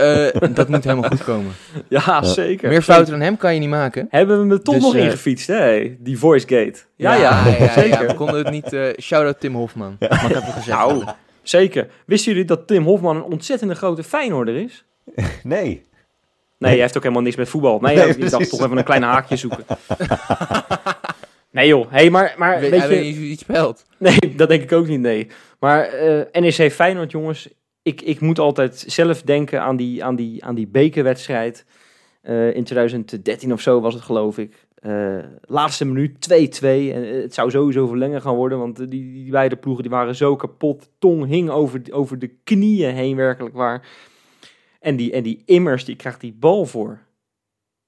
dat moet helemaal goed komen. Ja, zeker. Meer fouten dan hem kan je niet maken. Hebben we hem er toch dus, nog uh, ingefietst, hè? Die voice gate. Ja, ja, ja, ja, ja zeker. Ja, we konden het niet... Uh, Shout-out Tim Hofman. Ja. Mag ik even gezegd nou, zeker. Wisten jullie dat Tim Hofman een ontzettende grote Feyenoorder is? Nee. Nee, hij heeft ook helemaal niks met voetbal. Nee, nee ik dacht toch even een klein haakje zoeken. Nee joh, hey, maar... maar weet, weet je, weet je iets speelt. Nee, dat denk ik ook niet, nee. Maar uh, N E C Feyenoord, jongens, ik, ik moet altijd zelf denken aan die, aan die, aan die bekerwedstrijd. Uh, in twintig dertien of zo was het, geloof ik. Uh, laatste minuut, twee-twee. En het zou sowieso verlengen gaan worden, want die, die beide ploegen die waren zo kapot. Tong hing over, over de knieën heen, werkelijk waar. En die, en die Immers, die krijgt die bal voor.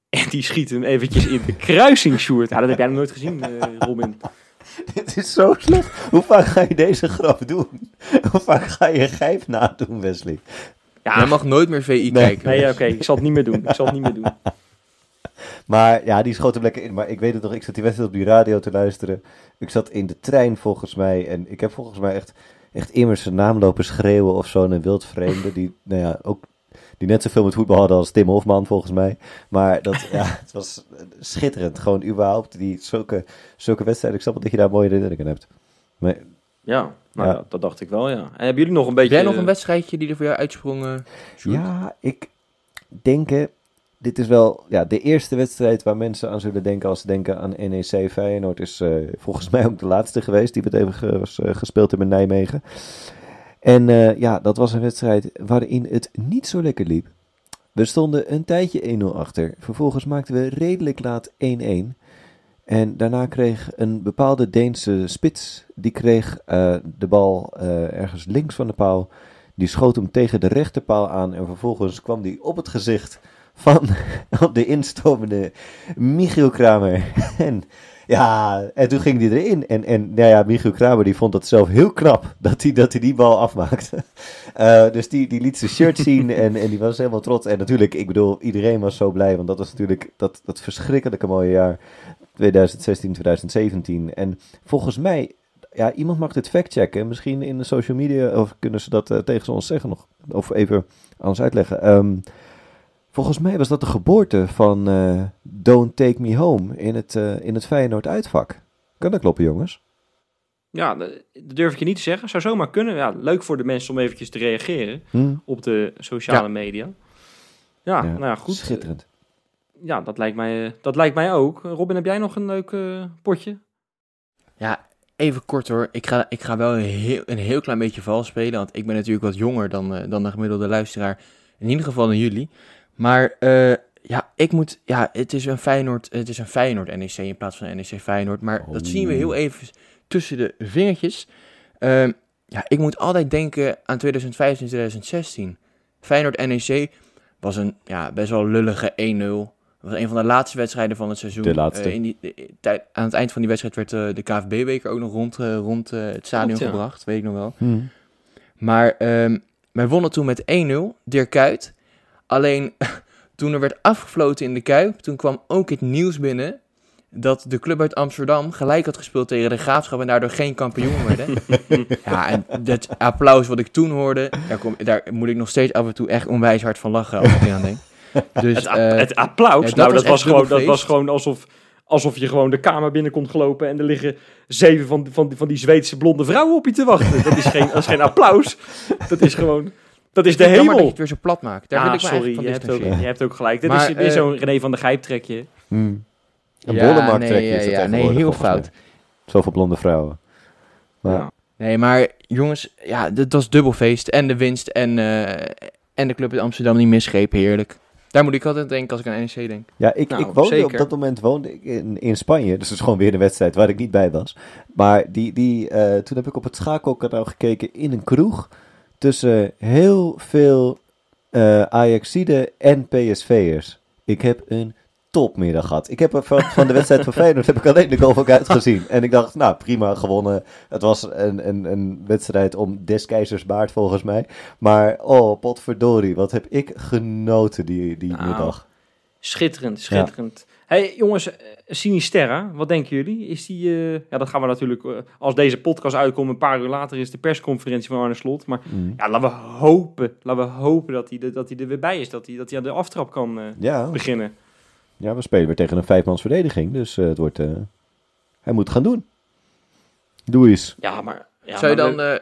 En die schiet hem eventjes in de kruising, Sjoerd. Ja, dat heb jij nog nooit gezien, uh, Robin. Dit is zo slecht. Hoe vaak ga je deze grap doen? Hoe vaak ga je gijp nadoen, Wesley? Ja, hij mag nooit meer V I nee, kijken. Nee, oké, okay, ik zal het niet meer doen. Ik zal het niet meer doen. Maar ja, die schoot hem lekker in. Maar ik weet het nog, ik zat die wedstrijd op die radio te luisteren. Ik zat in de trein volgens mij. En ik heb volgens mij echt, echt Immers zijn naam lopen schreeuwen of zo. Een wildvreemde die, nou ja, ook... Die net zoveel met voetbal hadden als Tim Hofman, volgens mij. Maar dat, ja, het was schitterend. Gewoon überhaupt die, zulke, zulke wedstrijden. Ik snap wel dat je daar mooie herinneringen hebt. Maar, ja, nou, ja. Dat, dat dacht ik wel, ja. En hebben jullie nog een beetje... Heb jij nog een wedstrijdje die er voor jou uitsprong? Uh, ja, ik denk... Dit is wel ja, de eerste wedstrijd waar mensen aan zullen denken als ze denken aan N E C Feyenoord. Is uh, volgens mij ook de laatste geweest die we het even was, uh, gespeeld hebben in Nijmegen. En uh, ja, dat was een wedstrijd waarin het niet zo lekker liep. We stonden een tijdje een nul achter. Vervolgens maakten we redelijk laat een-een. En daarna kreeg een bepaalde Deense spits, die kreeg uh, de bal uh, ergens links van de paal. Die schoot hem tegen de rechterpaal aan en vervolgens kwam die op het gezicht van de instormende Mikhiel Kramer. En... Ja, en toen ging hij erin. En, en nou ja, Michiel Kramer die vond dat zelf heel knap dat hij, dat hij die bal afmaakte. Uh, dus die, die liet zijn shirt zien en, en die was helemaal trots. En natuurlijk, ik bedoel, iedereen was zo blij. Want dat was natuurlijk dat, dat verschrikkelijke mooie jaar twintig zestien, twintig zeventien. En volgens mij, ja, iemand mag dit factchecken. Misschien in de social media, of kunnen ze dat uh, tegen ons zeggen nog. Of even aan ons uitleggen. Um, Volgens mij was dat de geboorte van uh, Don't Take Me Home in het, uh, in het Feyenoord-uitvak. Kan dat kloppen, jongens? Ja, dat durf ik je niet te zeggen. Zou zomaar kunnen. Ja, leuk voor de mensen om eventjes te reageren hmm. op de sociale ja. media. Ja, ja, nou ja, goed. Schitterend. Ja, dat lijkt mij, dat lijkt mij ook. Robin, heb jij nog een leuk uh, potje? Ja, even kort hoor. Ik ga, ik ga wel een heel, een heel klein beetje vals spelen. Want ik ben natuurlijk wat jonger dan, uh, dan de gemiddelde luisteraar. In ieder geval dan jullie. Maar uh, ja, ik moet, ja, het is een Feyenoord, het is een Feyenoord N E C in plaats van een N E C Feyenoord. Maar oh. dat zien we heel even tussen de vingertjes. Uh, ja, ik moet altijd denken aan twintig vijftien, twintig zestien. Feyenoord N E C was een ja, best wel lullige een-nul. Dat was een van de laatste wedstrijden van het seizoen. De laatste. Uh, in die, de, aan het eind van die wedstrijd werd uh, de K V B-beker ook nog rond, uh, rond uh, het stadion ja. gebracht, weet ik nog wel. Hmm. Maar um, wij wonnen toen met een-nul, Dirk Kuyt. Alleen, toen er werd afgefloten in de Kuip, toen kwam ook het nieuws binnen dat de club uit Amsterdam gelijk had gespeeld tegen de Graafschap en daardoor geen kampioen werden. Ja, en dat applaus wat ik toen hoorde, daar, kom, daar moet ik nog steeds af en toe echt onwijs hard van lachen als ik aan denk. Dus, het, a- uh, het applaus, ja, dat, nou, was dat, was gewoon, dat was gewoon alsof... Alsof je gewoon de kamer binnen komt gelopen en er liggen zeven van, van, van die Zweedse blonde vrouwen op je te wachten. Dat is geen, dat is geen applaus, dat is gewoon... Dat is de hemel. Jammer dat je het weer zo plat maakt. Daar ah, wil ik sorry, van je, hebt ook, je hebt ook gelijk. Dit maar, is weer uh, zo'n René van der Gijp trekje. Mm. Een ja, bollenmarkt trekje nee, is dat ja, nee, heel fout. Zoveel blonde vrouwen. Maar. Ja. Nee, maar jongens, ja, dat was dubbelfeest. En de winst en, uh, en de club in Amsterdam die misgreep, heerlijk. Daar moet ik altijd denken als ik aan N E C denk. Ja, ik, nou, ik woonde zeker. Op dat moment woonde ik in, in Spanje. Dus dat is gewoon weer een wedstrijd waar ik niet bij was. Maar die, die, uh, toen heb ik op het schakelkanaal gekeken in een kroeg. Tussen heel veel uh, Ajaxiden en P S V'ers. Ik heb een topmiddag gehad. Ik heb van, van de wedstrijd van Feyenoord heb ik alleen de goal van Kuyt gezien. En ik dacht, nou prima, gewonnen. Het was een, een, een wedstrijd om des keizers baard volgens mij. Maar oh, potverdorie, wat heb ik genoten die, die nou, middag. Schitterend, schitterend. Ja. Hey jongens, Sinisterra, wat denken jullie? Is die, uh, ja, dat gaan we natuurlijk, uh, als deze podcast uitkomt, een paar uur later is de persconferentie van Arne Slot. Maar mm. ja, laten we hopen, laten we hopen dat hij dat hij er weer bij is, dat hij dat hij aan de aftrap kan uh, ja. beginnen. Ja, we spelen weer tegen een vijfmans verdediging, dus uh, het wordt, uh, hij moet het gaan doen. Doe eens. Ja, maar ja, zou je dan, uh,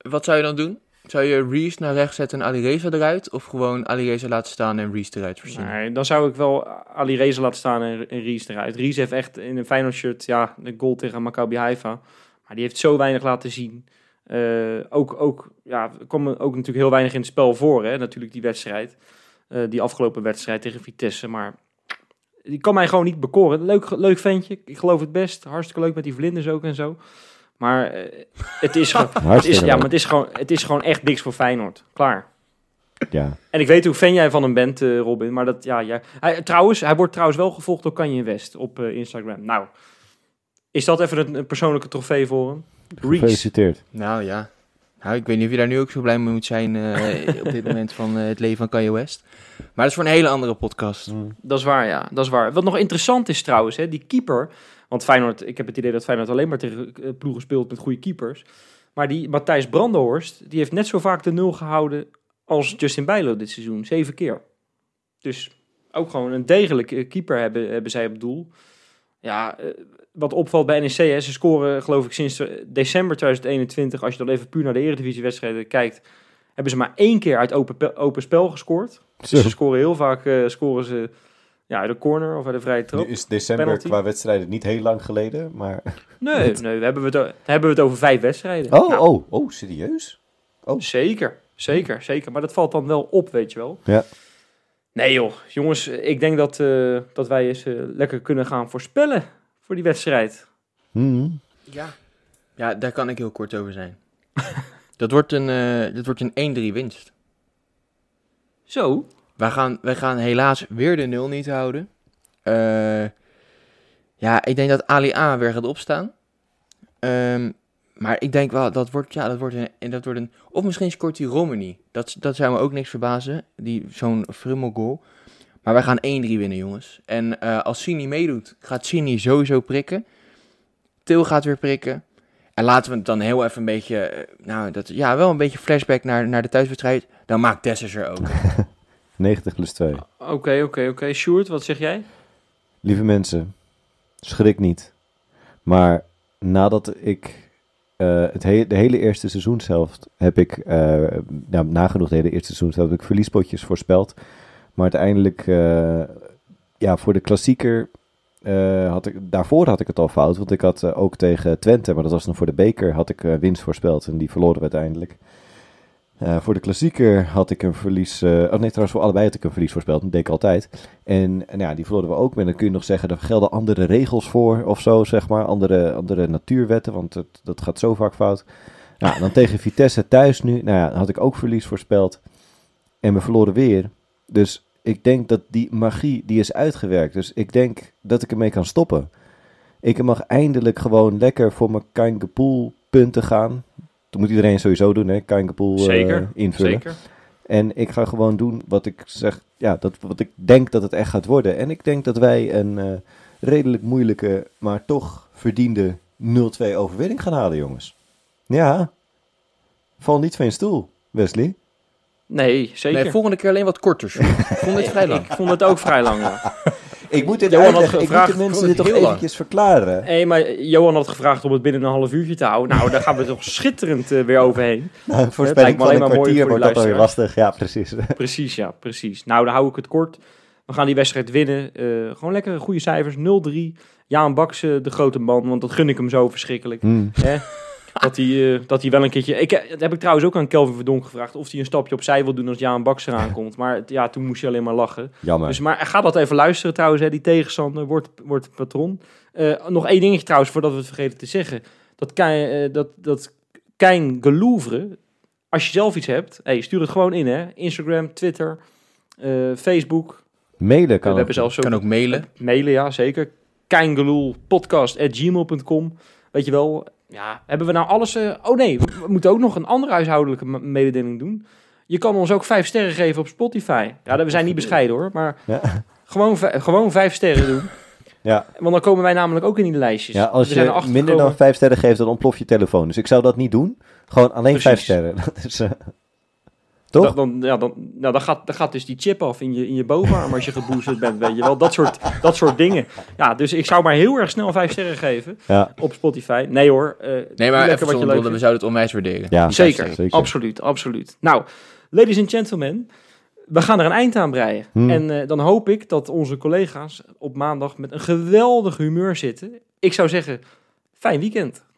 wat zou je dan doen? Zou je Rees naar rechts zetten en Ali Reza eruit? Of gewoon Ali Reza laten staan en Rees eruit voorzien? Nee, dan zou ik wel Ali Reza laten staan en Rees eruit. Rees heeft echt in een Feyenoord shirt, ja, de goal tegen Maccabi Haifa. Maar die heeft zo weinig laten zien. Uh, ook, ook, ja, kwam ook natuurlijk heel weinig in het spel voor, hè? Natuurlijk die wedstrijd. Uh, die afgelopen wedstrijd tegen Vitesse. Maar die kan mij gewoon niet bekoren. Leuk, leuk ventje, ik geloof het best. Hartstikke leuk met die vlinders ook en zo. Maar uh, het is gewoon, het is, ja, maar het is gewoon, het is gewoon echt niks voor Feyenoord. Klaar. Ja. En ik weet hoe fan jij van hem bent, uh, Robin. Maar dat, ja, ja. Hij, trouwens, hij wordt trouwens wel gevolgd door Kanye West op uh, Instagram. Nou, is dat even een, een persoonlijke trofee voor hem? Gefeliciteerd. Nou ja, nou, ik weet niet of je daar nu ook zo blij mee moet zijn uh, op dit moment van uh, het leven van Kanye West. Maar dat is voor een hele andere podcast. Mm. Dat is waar, ja. Dat is waar. Wat nog interessant is trouwens, hè, die keeper... Want Feyenoord, ik heb het idee dat Feyenoord alleen maar tegen ploegen speelt met goede keepers. Maar die Matthijs Brandenhorst, die heeft net zo vaak de nul gehouden als Justin Bijlo dit seizoen. Zeven keer. Dus ook gewoon een degelijke keeper hebben, hebben zij op doel. Ja, wat opvalt bij N E C, hè, ze scoren geloof ik sinds december tweeduizend eenentwintig. Als je dan even puur naar de eredivisiewedstrijden kijkt, hebben ze maar één keer uit open, open spel gescoord. Dus ze scoren heel vaak, uh, scoren ze... Ja, de corner of de vrije trap. Nu is december penalty. Qua wedstrijden niet heel lang geleden, maar... Nee, met... nee we hebben het, dan hebben we het over vijf wedstrijden. Oh, nou. oh, oh, serieus? Oh. Zeker, zeker, zeker. Maar dat valt dan wel op, weet je wel. Ja. Nee joh, jongens, ik denk dat, uh, dat wij eens uh, lekker kunnen gaan voorspellen voor die wedstrijd. Mm-hmm. Ja. ja, daar kan ik heel kort over zijn. dat wordt een, uh, dat wordt een één drie winst. Zo? Wij gaan, wij gaan helaas weer de nul niet houden. Uh, ja, ik denk dat Ali A weer gaat opstaan. Um, maar ik denk wel, dat wordt, ja, dat wordt, een, dat wordt een... Of misschien scoort hij Romani. Dat, dat zou me ook niks verbazen. Die, zo'n frummel goal. Maar wij gaan één drie winnen, jongens. En uh, als Sini meedoet, gaat Sini sowieso prikken. Til gaat weer prikken. En laten we het dan heel even een beetje... Nou, dat, ja, wel een beetje flashback naar, naar de thuiswedstrijd. Dan maakt Dessers er ook. negentig plus twee. Oké, okay, oké, okay, oké. Okay. Sjoerd, wat zeg jij? Lieve mensen, schrik niet. Maar nadat ik uh, het he- de hele eerste seizoenshelft heb ik, uh, nou, nagenoeg de hele eerste seizoenshelft heb ik verliespotjes voorspeld. Maar uiteindelijk, uh, ja, voor de klassieker, uh, had ik, daarvoor had ik het al fout. Want ik had uh, ook tegen Twente, maar dat was nog voor de beker, had ik uh, winst voorspeld. En die verloren we uiteindelijk. Uh, voor de klassieker had ik een verlies... Uh, oh nee, trouwens voor allebei had ik een verlies voorspeld. Dat deed ik altijd. En, en ja, die verloren we ook. En dan kun je nog zeggen, er gelden andere regels voor of zo, zeg maar. Andere, andere natuurwetten, want het, dat gaat zo vaak fout. Nou, dan tegen Vitesse thuis nu. Nou ja, had ik ook verlies voorspeld. En we verloren weer. Dus ik denk dat die magie, die is uitgewerkt. Dus ik denk dat ik ermee kan stoppen. Ik mag eindelijk gewoon lekker voor mijn Keingelool punten gaan... Dat moet iedereen sowieso doen, hè? Keingelool uh, invullen. Zeker. En ik ga gewoon doen wat ik zeg, ja, dat, wat ik denk dat het echt gaat worden. En ik denk dat wij een uh, redelijk moeilijke, maar toch verdiende nul twee overwinning gaan halen, jongens. Ja, val niet van je stoel, Wesley. Nee, zeker. Nee, volgende keer alleen wat korter. Ik vond dit vrij lang. Ik vond het ook vrij lang, ja. Ik moet dit Johan had gevraagd, ik moet de mensen dit toch eventjes verklaren. Nee, maar Johan had gevraagd om het binnen een half uurtje te houden. Nou, daar gaan we toch schitterend uh, weer overheen. Nou, voor het lijkt me alleen maar mooi voor de luisteraars. Dat weer lastig, ja, precies. Precies, ja, precies. Nou, dan hou ik het kort. We gaan die wedstrijd winnen. Uh, gewoon lekker goede cijfers, nul drie. Jan Bakse, de grote man, want dat gun ik hem zo verschrikkelijk. Mm. Hè? Dat hij, uh, dat hij wel een keertje... Ik, dat heb ik trouwens ook aan Kelvin Verdonk gevraagd... of hij een stapje opzij wil doen als Jan Bakse eraan komt. Maar ja, toen moest je alleen maar lachen. Jammer. Dus, maar ga dat even luisteren trouwens. Hè. Die tegenstander wordt, wordt patron. Uh, nog één dingetje trouwens, voordat we het vergeten te zeggen. Dat, uh, dat, dat Keingelool, als je zelf iets hebt... Hey, stuur het gewoon in, hè. Instagram, Twitter, uh, Facebook. Mailen kan, uh, we hebben zelfs ook, kan ook mailen. Mailen, ja, zeker. keingeloolpodcast apenstaartje gmail punt com. Weet je wel... Ja, hebben we nou alles... Uh, oh nee, we, we moeten ook nog een andere huishoudelijke mededeling doen. Je kan ons ook vijf sterren geven op Spotify. Ja, we zijn niet bescheiden hoor, maar ja. gewoon, gewoon vijf sterren doen. Ja. Want dan komen wij namelijk ook in die lijstjes. Ja, als je minder gekomen. dan vijf sterren geeft, dan ontploft je telefoon. Dus ik zou dat niet doen. Gewoon alleen Precies. vijf sterren. Dat is, uh, toch? Dan, dan, ja, dan, nou, dan, gaat, dan gaat dus die chip af in je, in je bovenarm als je geboosterd bent. Weet je wel, dat soort, dat soort dingen. Ja, dus ik zou maar heel erg snel vijf sterren geven ja. op Spotify. Nee hoor. Uh, nee, maar even wat je leuk we zouden het onwijs waarderen. Ja, zeker, zeker, absoluut, absoluut. Nou, ladies and gentlemen. We gaan er een eind aan breien. Hmm. En uh, dan hoop ik dat onze collega's op maandag met een geweldig humeur zitten. Ik zou zeggen, fijn weekend.